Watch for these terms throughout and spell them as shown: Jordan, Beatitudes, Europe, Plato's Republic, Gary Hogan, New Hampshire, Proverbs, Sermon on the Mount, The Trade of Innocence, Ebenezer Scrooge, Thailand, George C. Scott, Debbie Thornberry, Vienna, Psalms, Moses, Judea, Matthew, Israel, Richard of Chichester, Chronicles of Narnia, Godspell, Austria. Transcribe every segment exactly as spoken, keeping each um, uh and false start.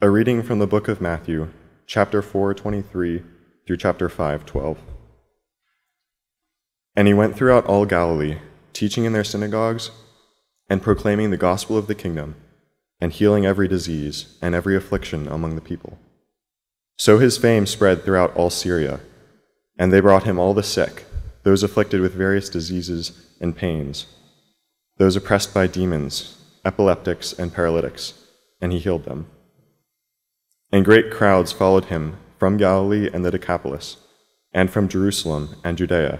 A reading from the book of Matthew, chapter four twenty-three through chapter five twelve. And he went throughout all Galilee, teaching in their synagogues, and proclaiming the gospel of the kingdom, and healing every disease and every affliction among the people. So his fame spread throughout all Syria, and they brought him all the sick, those afflicted with various diseases and pains, those oppressed by demons, epileptics, and paralytics, and he healed them. And great crowds followed him from Galilee and the Decapolis, and from Jerusalem and Judea,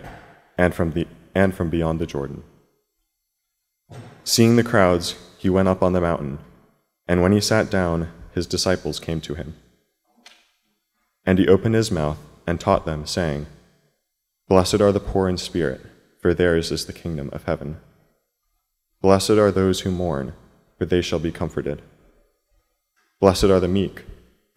and from the and from beyond the Jordan. Seeing the crowds, he went up on the mountain, and when he sat down, his disciples came to him. And he opened his mouth and taught them, saying, "Blessed are the poor in spirit, for theirs is the kingdom of heaven. Blessed are those who mourn, for they shall be comforted. Blessed are the meek,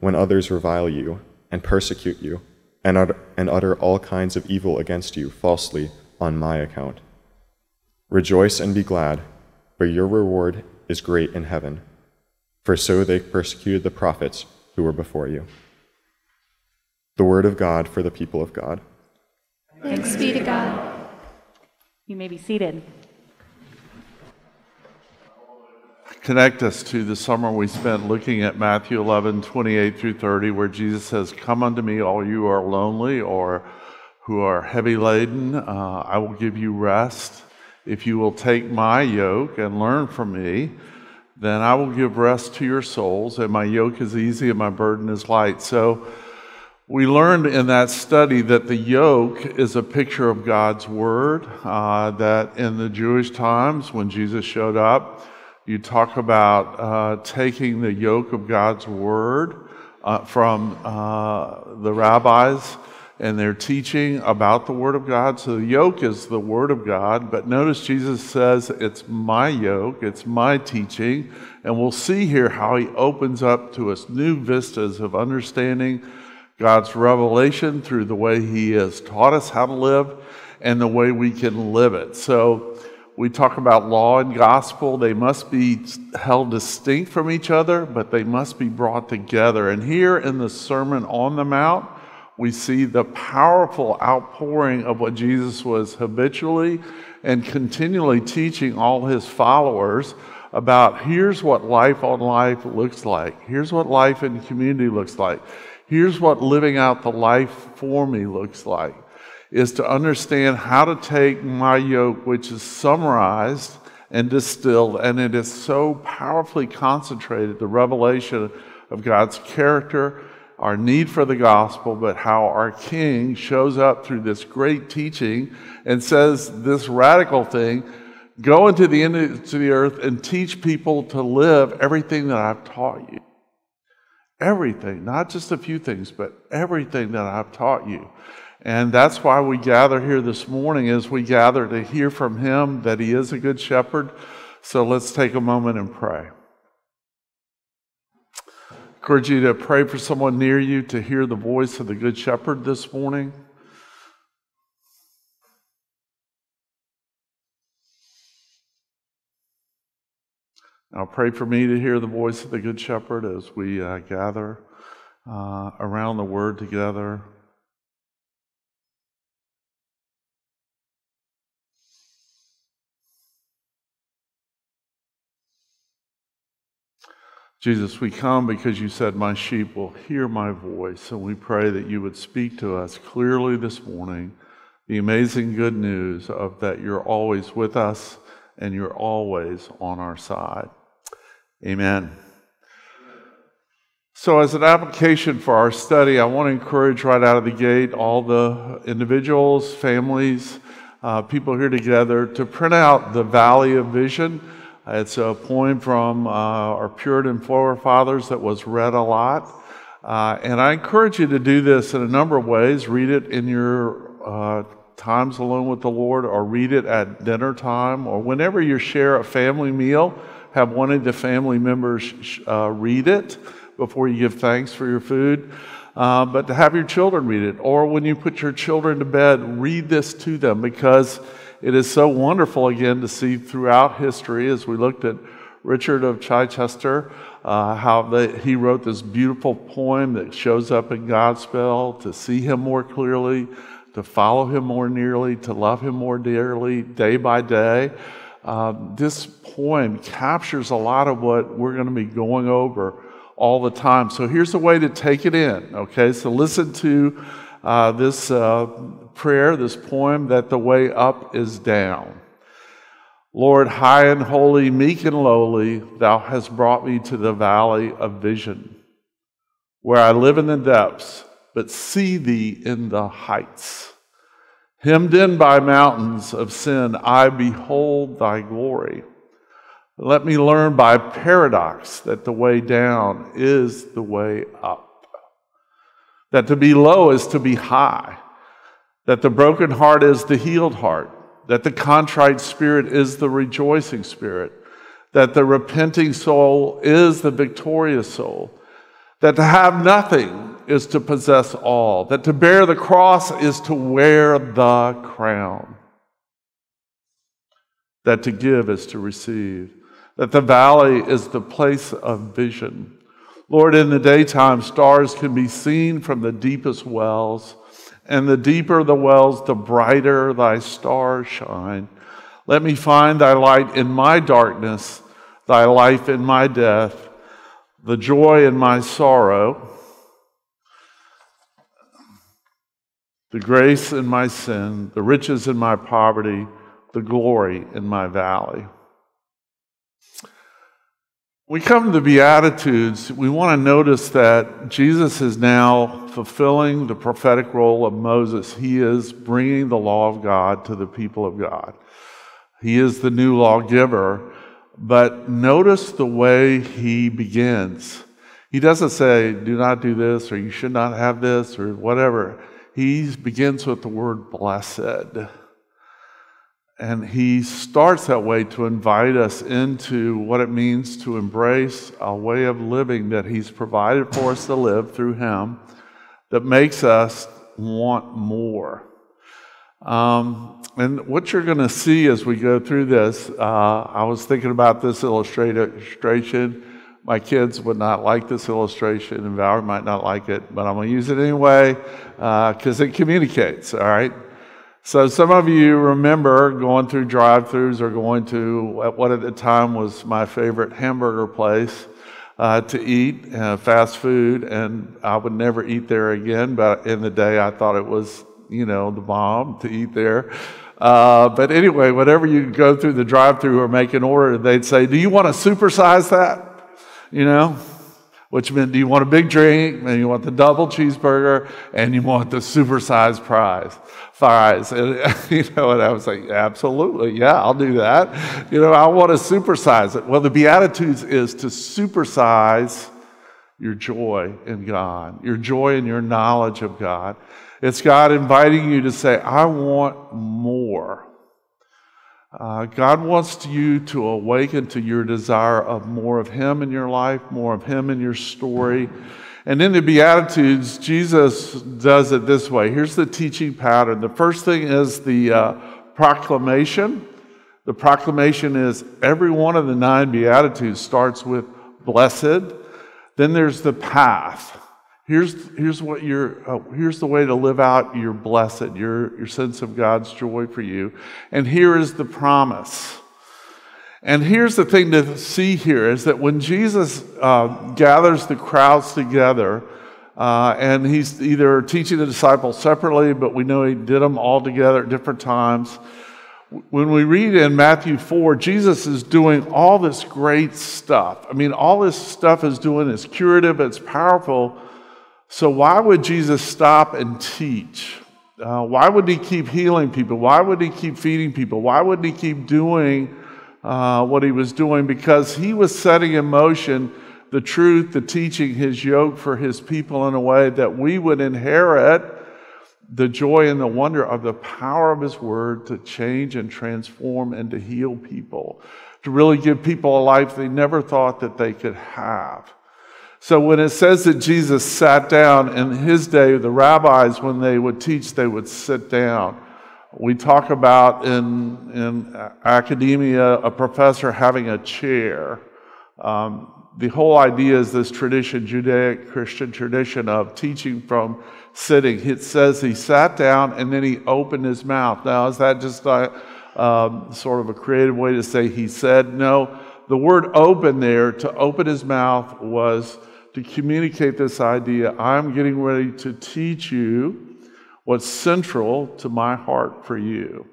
when others revile you, and persecute you, and utter, and utter all kinds of evil against you falsely on my account. Rejoice and be glad, for your reward is great in heaven, for so they persecuted the prophets who were before you." The word of God for the people of God. Thanks be to God. You may be seated. Connect us to the summer we spent looking at Matthew eleven, twenty-eight through thirty, where Jesus says, "Come unto me, all you who are lonely or who are heavy laden. Uh, I will give you rest. If you will take my yoke and learn from me, then I will give rest to your souls. And my yoke is easy and my burden is light." So we learned in that study that the yoke is a picture of God's word, uh, that in the Jewish times when Jesus showed up, you talk about uh, taking the yoke of God's word uh, from uh, the rabbis and their teaching about the word of God. So the yoke is the word of God, but notice Jesus says, "It's my yoke, it's my teaching," and we'll see here how he opens up to us new vistas of understanding God's revelation through the way he has taught us how to live and the way we can live it. So we talk about law and gospel. They must be held distinct from each other, but they must be brought together. And here in the Sermon on the Mount, we see the powerful outpouring of what Jesus was habitually and continually teaching all his followers about. Here's what life on life looks like. Here's what life in community looks like. Here's what living out the life for me looks like. Is to understand how to take my yoke, which is summarized and distilled, and it is so powerfully concentrated, the revelation of God's character, our need for the gospel, but how our King shows up through this great teaching and says this radical thing, "Go into the end of the earth and teach people to live everything that I've taught you." Everything, not just a few things, but everything that I've taught you. And that's why we gather here this morning, as we gather to hear from him that he is a good shepherd. So let's take a moment and pray. I encourage you to pray for someone near you to hear the voice of the good shepherd this morning. Now pray for me to hear the voice of the good shepherd as we uh, gather uh, around the word together. Jesus, we come because you said, "My sheep will hear my voice," and we pray that you would speak to us clearly this morning the amazing good news of that you're always with us and you're always on our side. Amen. So as an application for our study, I want to encourage right out of the gate all the individuals, families, uh, people here together to print out The Valley of Vision. It's a poem from uh, our Puritan forefathers that was read a lot. Uh, and I encourage you to do this in a number of ways. Read it in your uh, times alone with the Lord, or read it at dinner time, or whenever you share a family meal, have one of the family members uh, read it before you give thanks for your food. Uh, but to have your children read it, or when you put your children to bed, read this to them, because it is so wonderful, again, to see throughout history, as we looked at Richard of Chichester, uh, how they, he wrote this beautiful poem that shows up in Godspell, to see him more clearly, to follow him more nearly, to love him more dearly, day by day. Uh, this poem captures a lot of what we're going to be going over all the time. So here's a way to take it in, okay? So listen to uh, this uh, prayer, this poem, that the way up is down. Lord, high and holy, meek and lowly, thou hast brought me to the valley of vision, where I live in the depths, but see thee in the heights. Hemmed in by mountains of sin, I behold thy glory. Let me learn by paradox that the way down is the way up, that to be low is to be high, that the broken heart is the healed heart, that the contrite spirit is the rejoicing spirit, that the repenting soul is the victorious soul, that to have nothing is to possess all, that to bear the cross is to wear the crown, that to give is to receive, that the valley is the place of vision. Lord, in the daytime, stars can be seen from the deepest wells, and the deeper the wells, the brighter thy stars shine. Let me find thy light in my darkness, thy life in my death, the joy in my sorrow, the grace in my sin, the riches in my poverty, the glory in my valley. We come to the Beatitudes, we want to notice that Jesus is now fulfilling the prophetic role of Moses. He is bringing the law of God to the people of God. He is the new lawgiver, but notice the way he begins. He doesn't say, do not do this, or you should not have this, or whatever. He begins with the word blessed. And he starts that way to invite us into what it means to embrace a way of living that he's provided for us to live through him, that makes us want more. Um, and what you're going to see as we go through this, uh, I was thinking about this illustration. My kids would not like this illustration, and Valerie might not like it, but I'm going to use it anyway because uh, it communicates, all right? So some of you remember going through drive-thrus or going to what at the time was my favorite hamburger place uh, to eat, uh, fast food, and I would never eat there again, but in the day I thought it was, you know, the bomb to eat there. Uh, but anyway, whenever you go through the drive-thru or make an order, they'd say, do you want to supersize that? You know? Which meant, do you want a big drink, and you want the double cheeseburger, and you want the supersized fries, fries. And, you know, and I was like, absolutely, yeah, I'll do that. You know, I want to supersize it. Well, the Beatitudes is to supersize your joy in God, your joy in your knowledge of God. It's God inviting you to say, I want more. Uh, God wants you to awaken to your desire of more of him in your life, more of him in your story. And in the Beatitudes, Jesus does it this way. Here's the teaching pattern. The first thing is the uh, proclamation. The proclamation is every one of the nine Beatitudes starts with blessed. Then there's the path. Here's, here's, what your, uh, here's the way to live out your blessed, your, your sense of God's joy for you. And here is the promise. And here's the thing to see here is that when Jesus uh, gathers the crowds together, uh, and he's either teaching the disciples separately, but we know he did them all together at different times. When we read in Matthew four, Jesus is doing all this great stuff. I mean, all this stuff is doing is curative, it's powerful. So why would Jesus stop and teach? Uh, why would he keep healing people? Why would he keep feeding people? Why wouldn't he keep doing uh, what he was doing? Because he was setting in motion the truth, the teaching, his yoke for his people in a way that we would inherit the joy and the wonder of the power of his word to change and transform and to heal people, to really give people a life they never thought that they could have. So when it says that Jesus sat down, in his day, the rabbis, when they would teach, they would sit down. We talk about in, in academia, a professor having a chair. Um, the whole idea is this tradition, Judaic Christian tradition of teaching from sitting. It says he sat down and then he opened his mouth. Now, is that just a, um, sort of a creative way to say he said? No, the word open there, to open his mouth, was to communicate this idea, I'm getting ready to teach you what's central to my heart for you.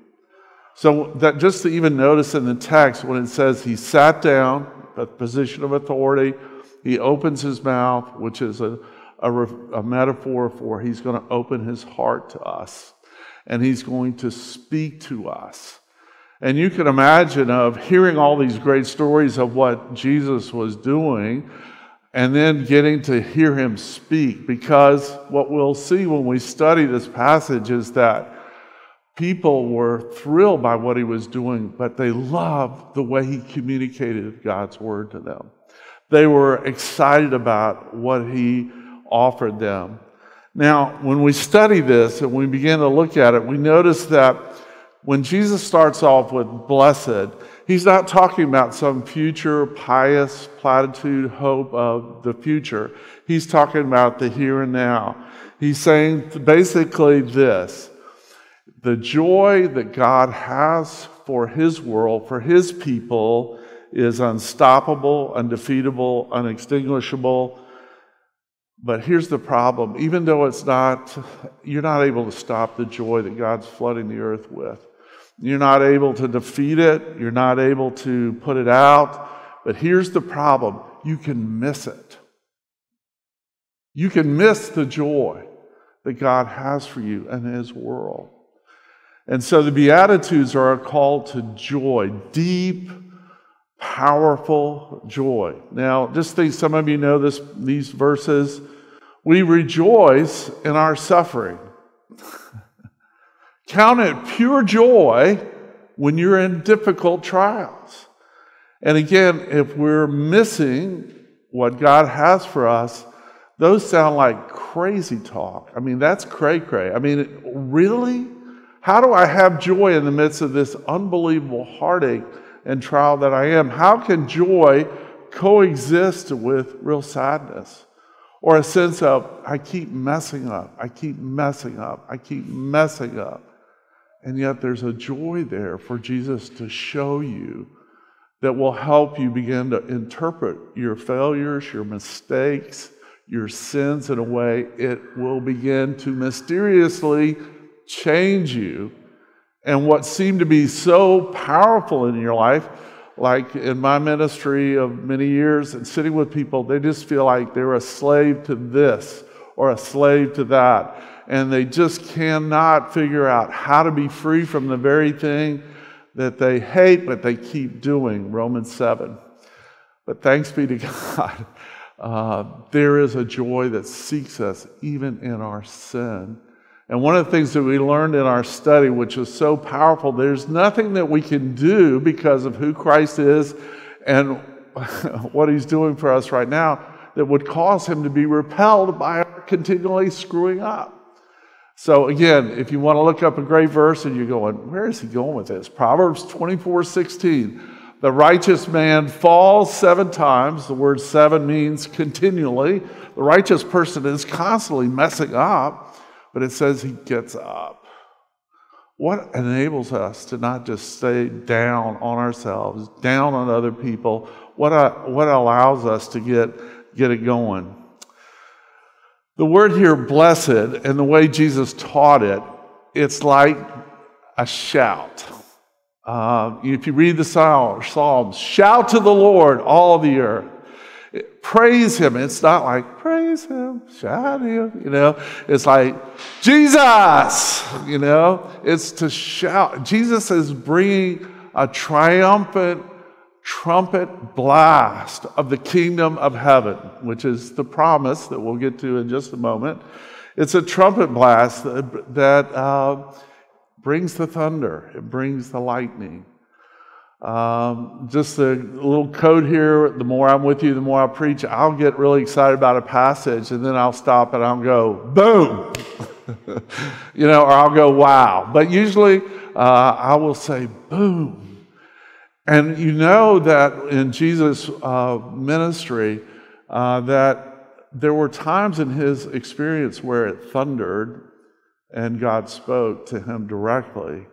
So that, just to even notice in the text when it says he sat down, a position of authority, he opens his mouth, which is a, a, a metaphor for he's going to open his heart to us, and he's going to speak to us. And you can imagine of hearing all these great stories of what Jesus was doing, and then getting to hear him speak, because what we'll see when we study this passage is that people were thrilled by what he was doing, but they loved the way he communicated God's word to them. They were excited about what he offered them. Now, when we study this and we begin to look at it, we notice that when Jesus starts off with blessed, he's not talking about some future pious platitude hope of the future. He's talking about the here and now. He's saying basically this: the joy that God has for his world, for his people, is unstoppable, undefeatable, unextinguishable. But here's the problem. Even though it's not, you're not able to stop the joy that God's flooding the earth with. You're not able to defeat it. You're not able to put it out. But here's the problem. You can miss it. You can miss the joy that God has for you and his world. And so the Beatitudes are a call to joy, deep, powerful joy. Now, just think, some of you know this, these verses. We rejoice in our suffering. Count it pure joy when you're in difficult trials. And again, if we're missing what God has for us, those sound like crazy talk. I mean, that's cray-cray. I mean, really? How do I have joy in the midst of this unbelievable heartache and trial that I am? How can joy coexist with real sadness? Or a sense of, I keep messing up, I keep messing up, I keep messing up. And yet there's a joy there for Jesus to show you that will help you begin to interpret your failures, your mistakes, your sins in a way it will begin to mysteriously change you, and what seemed to be so powerful in your life, like in my ministry of many years and sitting with people, they just feel like they're a slave to this or a slave to that, and they just cannot figure out how to be free from the very thing that they hate but they keep doing, Romans seven. But thanks be to God, uh, there is a joy that seeks us even in our sin. And one of the things that we learned in our study, which was so powerful, there's nothing that we can do because of who Christ is and what he's doing for us right now that would cause him to be repelled by continually screwing up. So again, if you want to look up a great verse and you're going, where is he going with this? Proverbs twenty-four sixteen, the righteous man falls seven times. The word seven means continually. The righteous person is constantly messing up. But it says he gets up. What enables us to not just stay down on ourselves, down on other people? What uh, what allows us to get, get it going? The word here, blessed, and the way Jesus taught it, it's like a shout. Uh, if you read the Psalms, shout to the Lord, all the earth. Praise him. It's not like, praise him, shout him, you know. It's like, Jesus, you know. It's to shout. Jesus is bringing a triumphant trumpet blast of the kingdom of heaven, which is the promise that we'll get to in just a moment. It's a trumpet blast that, that uh, brings the thunder. It brings the lightning. Um, just a little code here. The more I'm with you, the more I preach. I'll get really excited about a passage, and then I'll stop and I'll go, boom! you know, or I'll go, wow. But usually uh, I will say, boom. And you know that in Jesus' uh, ministry uh, that there were times in his experience where it thundered and God spoke to him directly.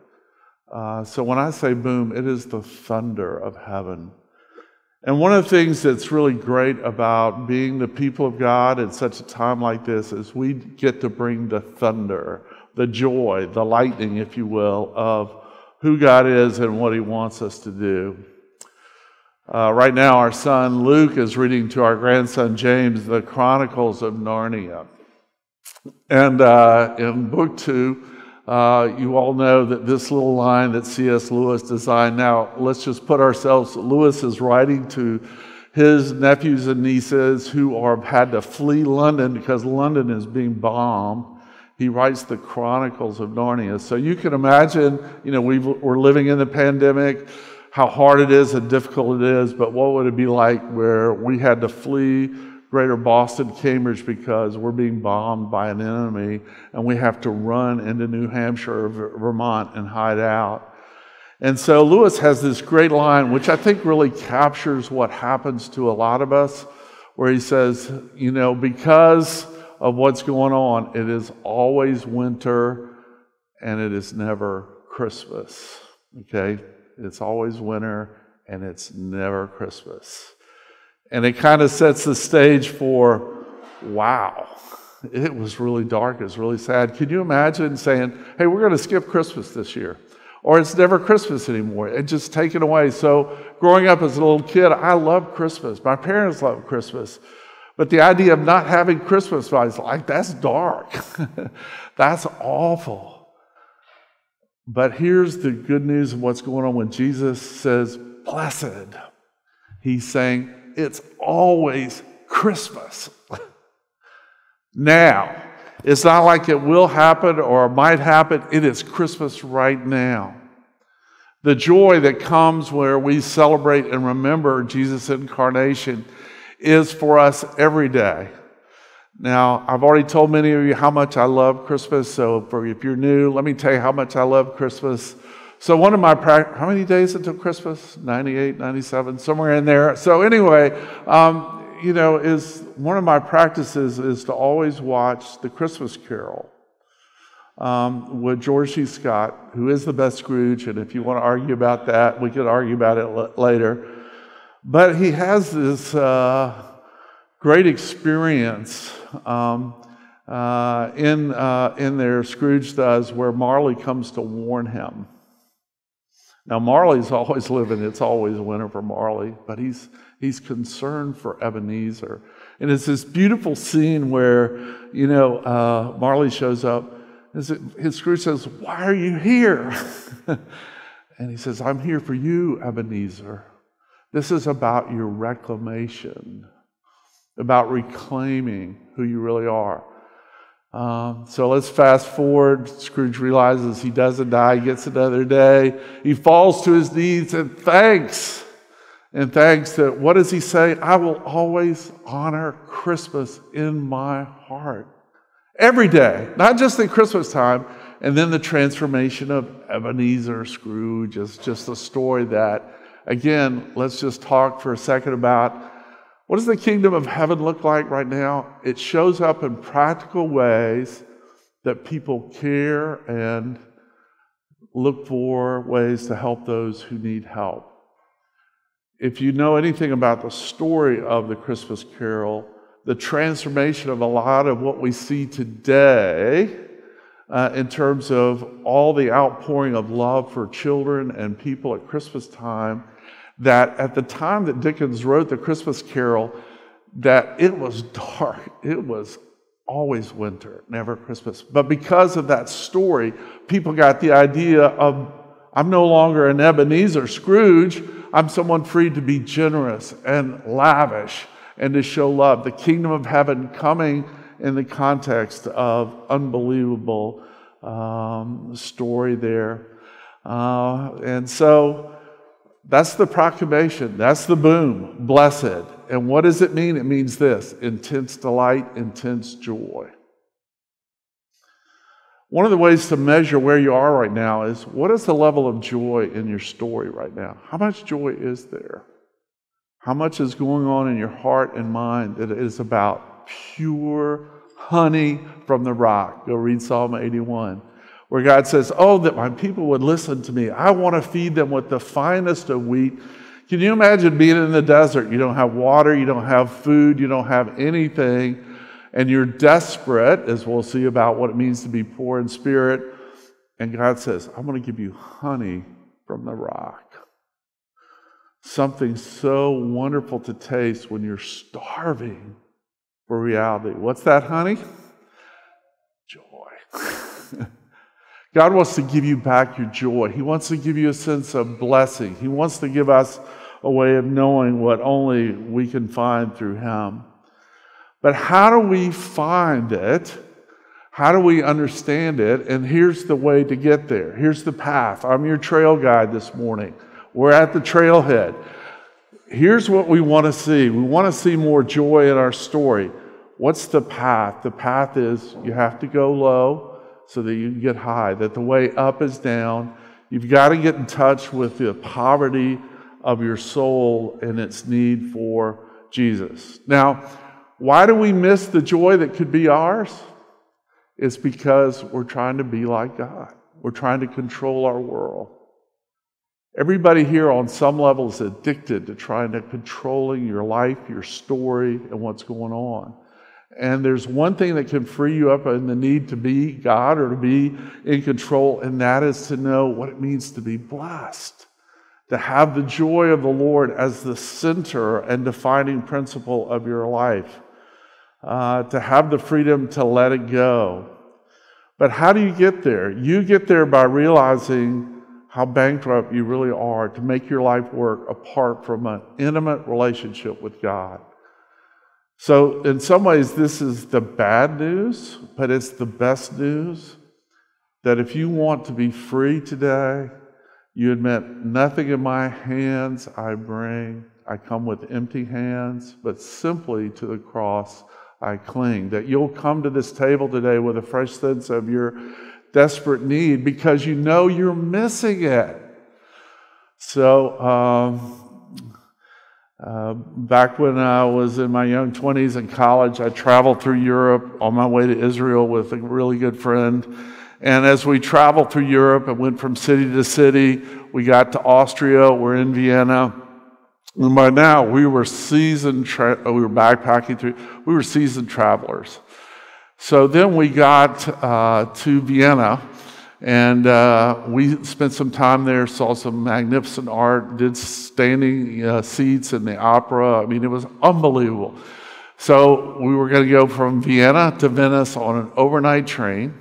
Uh, so when I say boom, it is the thunder of heaven. And one of the things that's really great about being the people of God at such a time like this is we get to bring the thunder, the joy, the lightning, if you will, of who God is and what he wants us to do. Uh, right now, our son Luke is reading to our grandson James the Chronicles of Narnia. And uh, in book two, uh, you all know that this little line that C S Lewis designed. Now, let's just put ourselves, Lewis is writing to his nephews and nieces who are had to flee London because London is being bombed. He writes the Chronicles of Narnia. So you can imagine, you know, we've, we're living in the pandemic, how hard it is and difficult it is, but what would it be like where we had to flee Greater Boston, Cambridge, because we're being bombed by an enemy, and we have to run into New Hampshire or Vermont and hide out. And so Lewis has this great line, which I think really captures what happens to a lot of us, where he says, you know, because of what's going on, it is always winter, and it is never Christmas, okay? It's always winter, and it's never Christmas. And it kind of sets the stage for, wow, it was really dark, it was really sad. Can you imagine saying, hey, we're going to skip Christmas this year? Or it's never Christmas anymore. It just taken away. So growing up as a little kid, I loved Christmas. My parents loved Christmas. But the idea of not having Christmas, I was like, that's dark. That's awful. But here's the good news of what's going on when Jesus says, blessed. He's saying, it's always Christmas. Now, it's not like it will happen or might happen. It is Christmas right now. The joy that comes where we celebrate and remember Jesus' incarnation is for us every day. Now, I've already told many of you how much I love Christmas, so for, if you're new, let me tell you how much I love Christmas. So one of my, pra- how many days until Christmas? ninety-eight, ninety-seven, somewhere in there. So anyway, um, you know, is one of my practices is to always watch The Christmas Carol um, with George C. Scott, who is the best Scrooge, and if you want to argue about that, we could argue about it l- later. But he has this Uh, great experience um, uh, in uh, in there, Scrooge does, where Marley comes to warn him. Now, Marley's always living, it's always winter for Marley, but he's he's concerned for Ebenezer. And it's this beautiful scene where, you know, uh, Marley shows up, and his Scrooge says, why are you here? And he says, I'm here for you, Ebenezer. This is about your reclamation, about reclaiming who you really are. Um, so let's fast forward. Scrooge realizes he doesn't die. He gets another day. He falls to his knees and thanks. And thanks that, what does he say? I will always honor Christmas in my heart. Every day, not just at Christmas time. And then the transformation of Ebenezer Scrooge is just a story that, again, let's just talk for a second about what does the kingdom of heaven look like right now? It shows up in practical ways that people care and look for ways to help those who need help. If you know anything about the story of the Christmas Carol, the transformation of a lot of what we see today uh, in terms of all the outpouring of love for children and people at Christmas time, that at the time that Dickens wrote The Christmas Carol, that it was dark. It was always winter, never Christmas. But because of that story, people got the idea of, I'm no longer an Ebenezer Scrooge. I'm someone free to be generous and lavish and to show love. The kingdom of heaven coming in the context of unbelievable um, story there. Uh, and so that's the proclamation. That's the boom. Blessed. And what does it mean? It means this: intense delight, intense joy. One of the ways to measure where you are right now is, what is the level of joy in your story right now? How much joy is there? How much is going on in your heart and mind that is about pure honey from the rock? Go read Psalm eighty-one, where God says, oh, that my people would listen to me. I want to feed them with the finest of wheat. Can you imagine being in the desert? You don't have water, you don't have food, you don't have anything. And you're desperate, as we'll see about what it means to be poor in spirit. And God says, I'm going to give you honey from the rock. Something so wonderful to taste when you're starving for reality. What's that honey? Joy. God wants to give you back your joy. He wants to give you a sense of blessing. He wants to give us a way of knowing what only we can find through Him. But how do we find it? How do we understand it? And here's the way to get there. Here's the path. I'm your trail guide this morning. We're at the trailhead. Here's what we want to see. We want to see more joy in our story. What's the path? The path is you have to go low so that you can get high, that the way up is down. You've got to get in touch with the poverty of your soul and its need for Jesus. Now, why do we miss the joy that could be ours? It's because we're trying to be like God. We're trying to control our world. Everybody here on some level is addicted to trying to controlling your life, your story, and what's going on. And there's one thing that can free you up in the need to be God or to be in control, and that is to know what it means to be blessed, to have the joy of the Lord as the center and defining principle of your life. Uh, to have the freedom to let it go. But how do you get there? You get there by realizing how bankrupt you really are to make your life work apart from an intimate relationship with God. So in some ways, this is the bad news, but it's the best news, that if you want to be free today, you admit, nothing in my hands I bring. I come with empty hands, but simply to the cross I cling. That you'll come to this table today with a fresh sense of your desperate need because you know you're missing it. So um, uh, back when I was in my young twenties in college, I traveled through Europe on my way to Israel with a really good friend. And as we traveled through Europe and went from city to city, we got to Austria, we're in Vienna. And by now, we were seasoned, tra- we were backpacking through, we were seasoned travelers. So then we got uh, to Vienna, and uh, we spent some time there, saw some magnificent art, did standing uh, seats in the opera. I mean, it was unbelievable. So we were going to go from Vienna to Venice on an overnight train.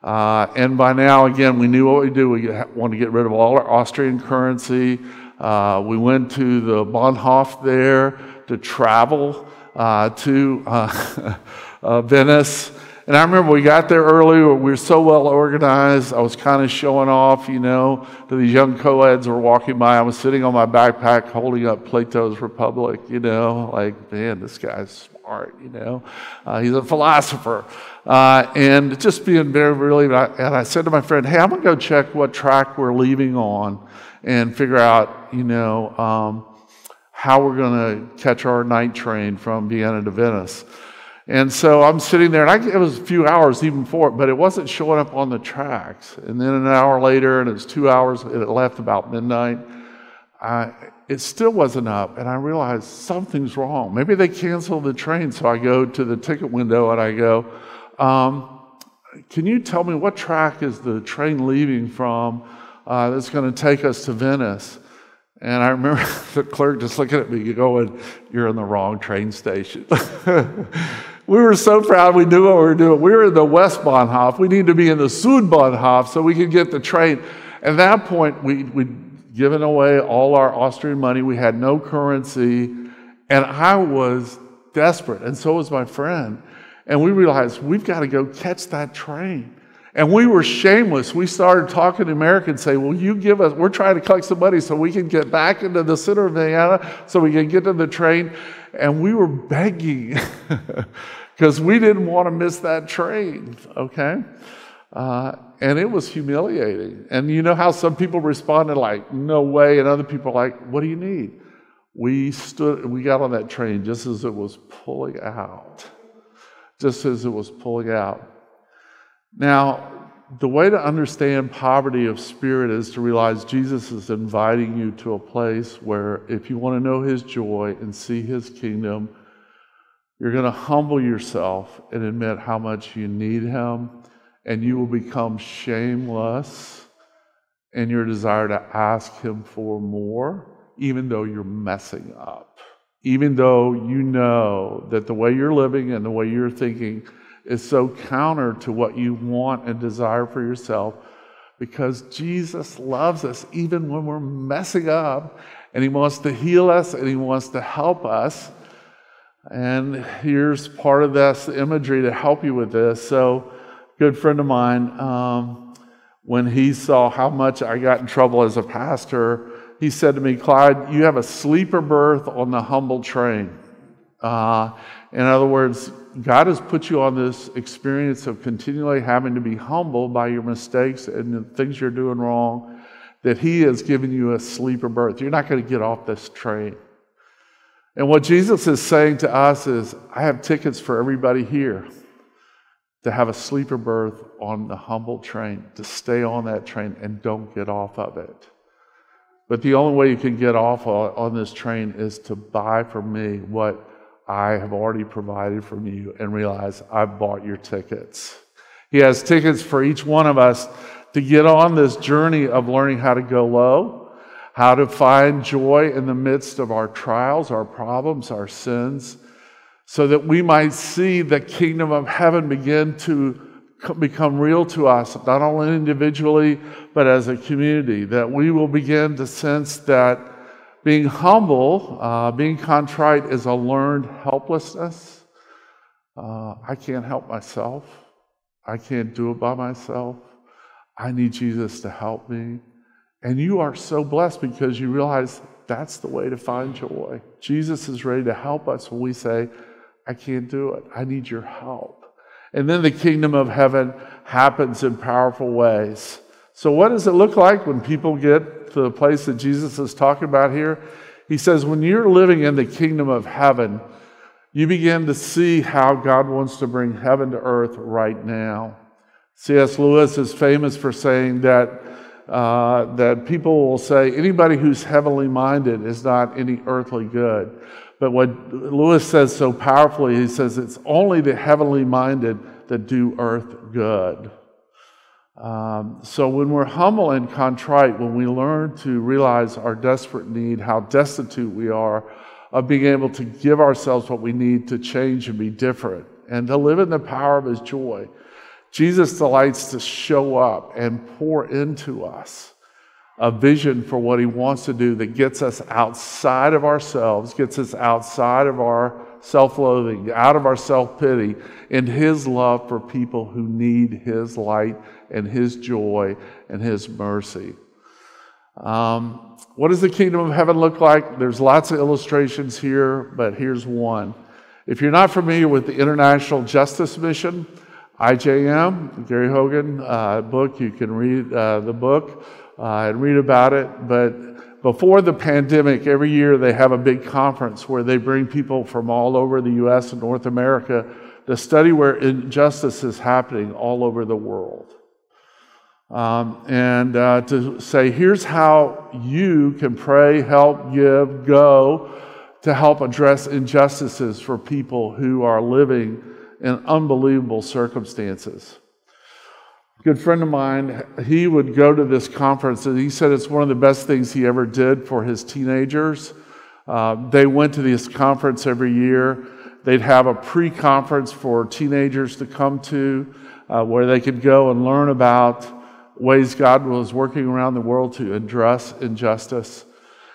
Uh, and by now, again, we knew what we do. We wanted to get rid of all our Austrian currency. Uh, we went to the Bahnhof there to travel uh, to uh, uh, Venice. And I remember we got there early. We were so well organized. I was kind of showing off, you know, to these young co-eds who were walking by. I was sitting on my backpack holding up Plato's Republic, you know, like, man, this guy's art, you know. Uh, he's a philosopher. Uh, and just being very relieved. And I said to my friend, hey, I'm going to go check what track we're leaving on and figure out, you know, um, how we're going to catch our night train from Vienna to Venice. And so I'm sitting there, and I, it was a few hours even before, but it wasn't showing up on the tracks. And then an hour later, and it was two hours, and it left about midnight. I, it still wasn't up, and I realized something's wrong. Maybe they canceled the train, so I go to the ticket window and I go, um, can you tell me what track is the train leaving from uh, that's going to take us to Venice? And I remember the clerk just looking at me going, you're in the wrong train station. We were so proud we knew what we were doing. We were in the West Bahnhof. We needed to be in the Sud Bahnhof so we could get the train. At that point, we we given away all our Austrian money. We had no currency, and I was desperate, and so was my friend. And we realized we've got to go catch that train. And we were shameless. We started talking to Americans, saying, well, you give us, we're trying to collect some money so we can get back into the center of Vienna, so we can get to the train. And we were begging because we didn't want to miss that train, okay? Uh, and it was humiliating. And you know how some people responded like, no way, and other people like, what do you need? We stood, we got on that train just as it was pulling out. Just as it was pulling out. Now, the way to understand poverty of spirit is to realize Jesus is inviting you to a place where if you want to know his joy and see his kingdom, you're going to humble yourself and admit how much you need him, and you will become shameless in your desire to ask him for more, even though you're messing up, even though you know that the way you're living and the way you're thinking is so counter to what you want and desire for yourself, because Jesus loves us even when we're messing up, and he wants to heal us and he wants to help us. And here's part of this imagery to help you with this. So a good friend of mine, um, when he saw how much I got in trouble as a pastor, he said to me, Clyde, you have a sleeper berth on the humble train. Uh, in other words, God has put you on this experience of continually having to be humble by your mistakes and the things you're doing wrong, that he has given you a sleeper berth. You're not going to get off this train. And what Jesus is saying to us is, I have tickets for everybody here to have a sleeper berth on the humble train, to stay on that train and don't get off of it. But the only way you can get off on this train is to buy from me what I have already provided from you, and realize I bought your tickets. He has tickets for each one of us to get on this journey of learning how to go low, how to find joy in the midst of our trials, our problems, our sins, so that we might see the kingdom of heaven begin to become real to us, not only individually, but as a community, that we will begin to sense that being humble, uh, being contrite is a learned helplessness. Uh, I can't help myself. I can't do it by myself. I need Jesus to help me. And you are so blessed because you realize that's the way to find joy. Jesus is ready to help us when we say, I can't do it. I need your help. And then the kingdom of heaven happens in powerful ways. So what does it look like when people get to the place that Jesus is talking about here? He says, when you're living in the kingdom of heaven, you begin to see how God wants to bring heaven to earth right now. C S Lewis is famous for saying that, uh, that people will say, anybody who's heavenly minded is not any earthly good. But what Lewis says so powerfully, he says, it's only the heavenly minded that do earth good. Um, so when we're humble and contrite, when we learn to realize our desperate need, how destitute we are of being able to give ourselves what we need to change and be different and to live in the power of his joy, Jesus delights to show up and pour into us a vision for what he wants to do that gets us outside of ourselves, gets us outside of our self-loathing, out of our self-pity, and his love for people who need his light and his joy and his mercy. Um, what does the kingdom of heaven look like? There's lots of illustrations here, but here's one. If you're not familiar with the International Justice Mission, I J M, Gary Hogan uh, book, you can read uh, the book uh, and read about it, but before the pandemic, every year they have a big conference where they bring people from all over the U S and North America to study where injustice is happening all over the world. Um, and uh, to say, here's how you can pray, help, give, go to help address injustices for people who are living in unbelievable circumstances. Good friend of mine, he would go to this conference, and he said it's one of the best things he ever did for his teenagers. Uh, they went to this conference every year. They'd have a pre-conference for teenagers to come to uh, where they could go and learn about ways God was working around the world to address injustice.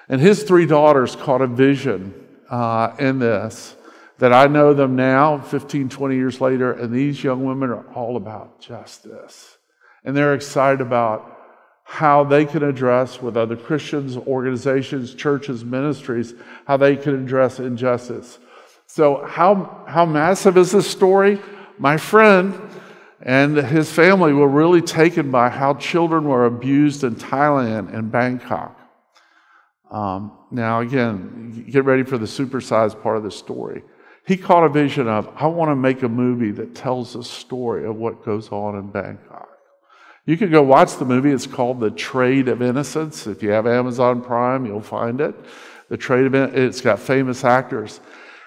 And his three daughters caught a vision uh, in this that I know them now, fifteen, twenty years later, and these young women are all about justice. And they're excited about how they can address with other Christians, organizations, churches, ministries, how they can address injustice. So how, how massive is this story? My friend and his family were really taken by how children were abused in Thailand and Bangkok. Um, now again, get ready for the supersized part of the story. He caught a vision of, I want to make a movie that tells the story of what goes on in Bangkok. You can go watch the movie. It's called The Trade of Innocence. If you have Amazon Prime, you'll find it. The Trade of Innocence. It's got famous actors.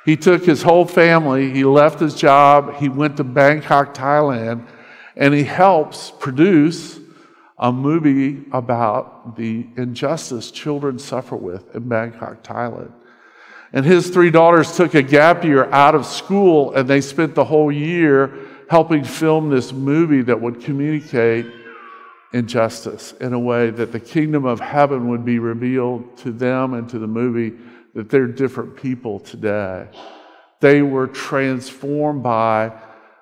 He took his whole family. He left his job. He went to Bangkok, Thailand, and he helps produce a movie about the injustice children suffer with in Bangkok, Thailand. And his three daughters took a gap year out of school, and they spent the whole year helping film this movie that would communicate injustice in a way that the kingdom of heaven would be revealed to them and to the movie, that they're different people today. They were transformed by,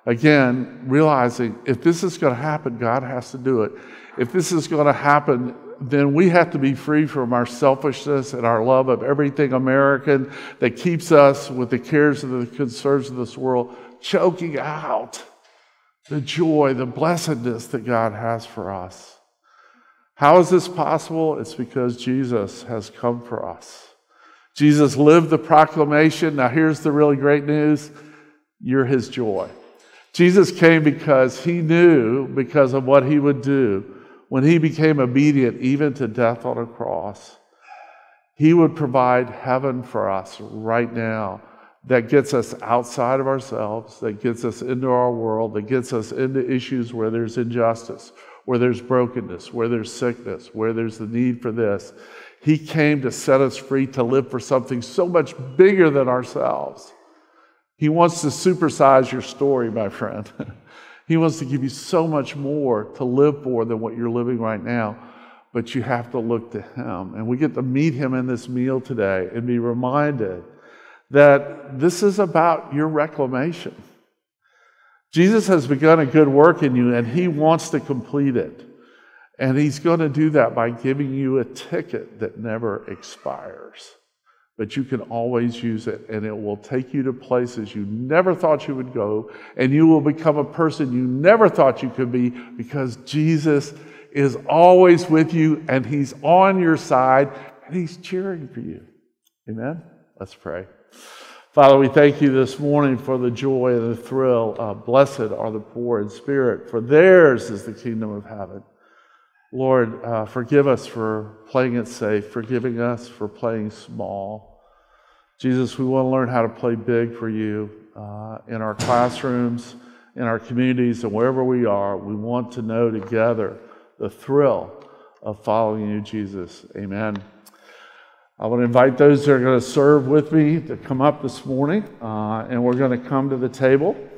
again, realizing if this is going to happen, God has to do it. If this is going to happen, then we have to be free from our selfishness and our love of everything American that keeps us with the cares and the concerns of this world, choking out the joy, the blessedness that God has for us. How is this possible? It's because Jesus has come for us. Jesus lived the proclamation. Now here's the really great news. You're his joy. Jesus came because he knew, because of what he would do, when he became obedient even to death on a cross, he would provide heaven for us right now that gets us outside of ourselves, that gets us into our world, that gets us into issues where there's injustice, where there's brokenness, where there's sickness, where there's the need for this. He came to set us free to live for something so much bigger than ourselves. He wants to supersize your story, my friend. He wants to give you so much more to live for than what you're living right now, but you have to look to him. And we get to meet him in this meal today and be reminded that this is about your reclamation. Jesus has begun a good work in you, and he wants to complete it. And he's going to do that by giving you a ticket that never expires. But you can always use it, and it will take you to places you never thought you would go, and you will become a person you never thought you could be, because Jesus is always with you, and he's on your side, and he's cheering for you. Amen? Let's pray. Father, we thank you this morning for the joy and the thrill. Uh, blessed are the poor in spirit, for theirs is the kingdom of heaven. Lord, uh, forgive us for playing it safe, forgiving us for playing small. Jesus, we want to learn how to play big for you uh, in our classrooms, in our communities, and wherever we are. We want to know together the thrill of following you, Jesus. Amen. I want to invite those that are going to serve with me to come up this morning, uh, and we're going to come to the table.